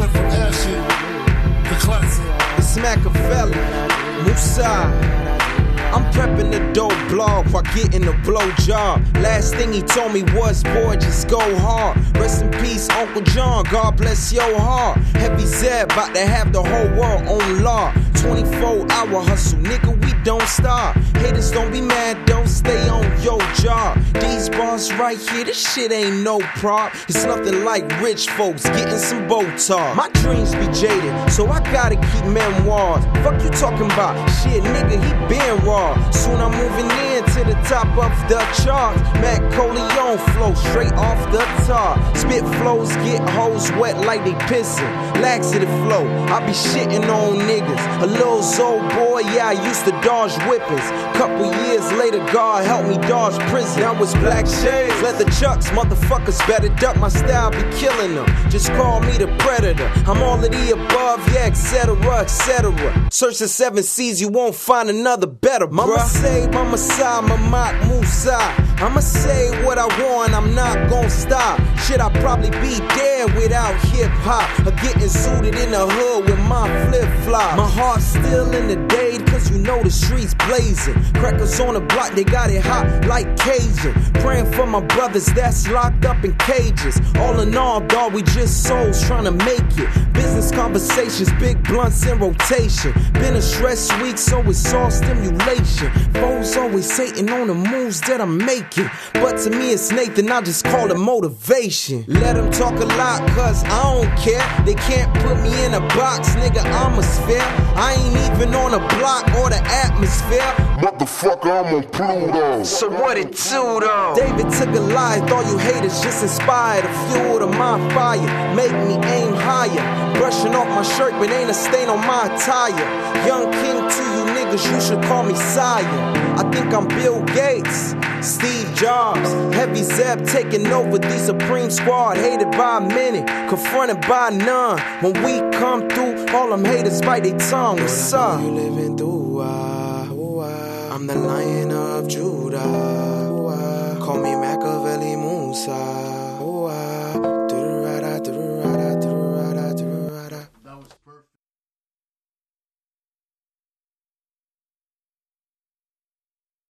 went from that shit to classic. It's Machiavelli, new side. I'm prepping the dope blog while getting a blow job. Last thing he told me was, boy, just go hard. Rest in peace, Uncle John, God bless your heart. Heavy Zeb, about to have the whole world on law. 24-hour hustle, nigga, we don't stop. Haters don't be mad, don't stay on your job. These bars right here, this shit ain't no prop. It's nothing like rich folks getting some Botox. My dreams be jaded, so I gotta keep memoirs. Fuck you talking about? Shit, nigga, he been raw. Soon I'm moving in to the top of the charts. MaQue CoLionE flow straight off the tar. Spit flows get hoes wet like they pissing. Laxative flow, I be shitting on niggas. A little soul boy, yeah, I used to dodge whippings. Couple years later, God helped me dodge prison. Now it's black shades, leather chucks. Motherfuckers better duck, my style be killing them. Just call me the predator. I'm all of the above, yeah, etc., etc. Search the 7 seas, you won't find another better. Mama say, mama sigh, mama Musa. I'ma say what I want, I'm not gon' stop. Shit, I'd probably be dead without hip-hop, or getting suited in the hood with my flip-flops. My heart's still in the Dade, cause you know the streets blazing. Crackers on the block, they got it hot like Cajun. Praying for my brothers that's locked up in cages. All in all, dawg, we just souls trying to make it. Business conversations, big blunts in rotation. Been a stress week, so it's all stimulation. Foes always hating on the moves that I'm making, but to me it's Nathan, I just call it motivation. Let them talk a lot, cause I don't care. They can't put me in a box, nigga, I'm a sphere. I ain't even on a block or the atmosphere. Motherfucker, I'm on Pluto. So what it do though? David took a lie, all you haters just inspired. A fuel to my fire, make me aim higher. Brushing off my shirt, but ain't a stain on my attire. Young King T, you niggas, you should call me Sire. I think I'm Bill Gates, Steve Jobs. Heavy Zeb taking over the Supreme Squad. Hated by many, confronted by none. When we come through, all them haters bite their tongue. What's up? You living through, I'm the Lion of Judah. Call me Machiavelli Musa.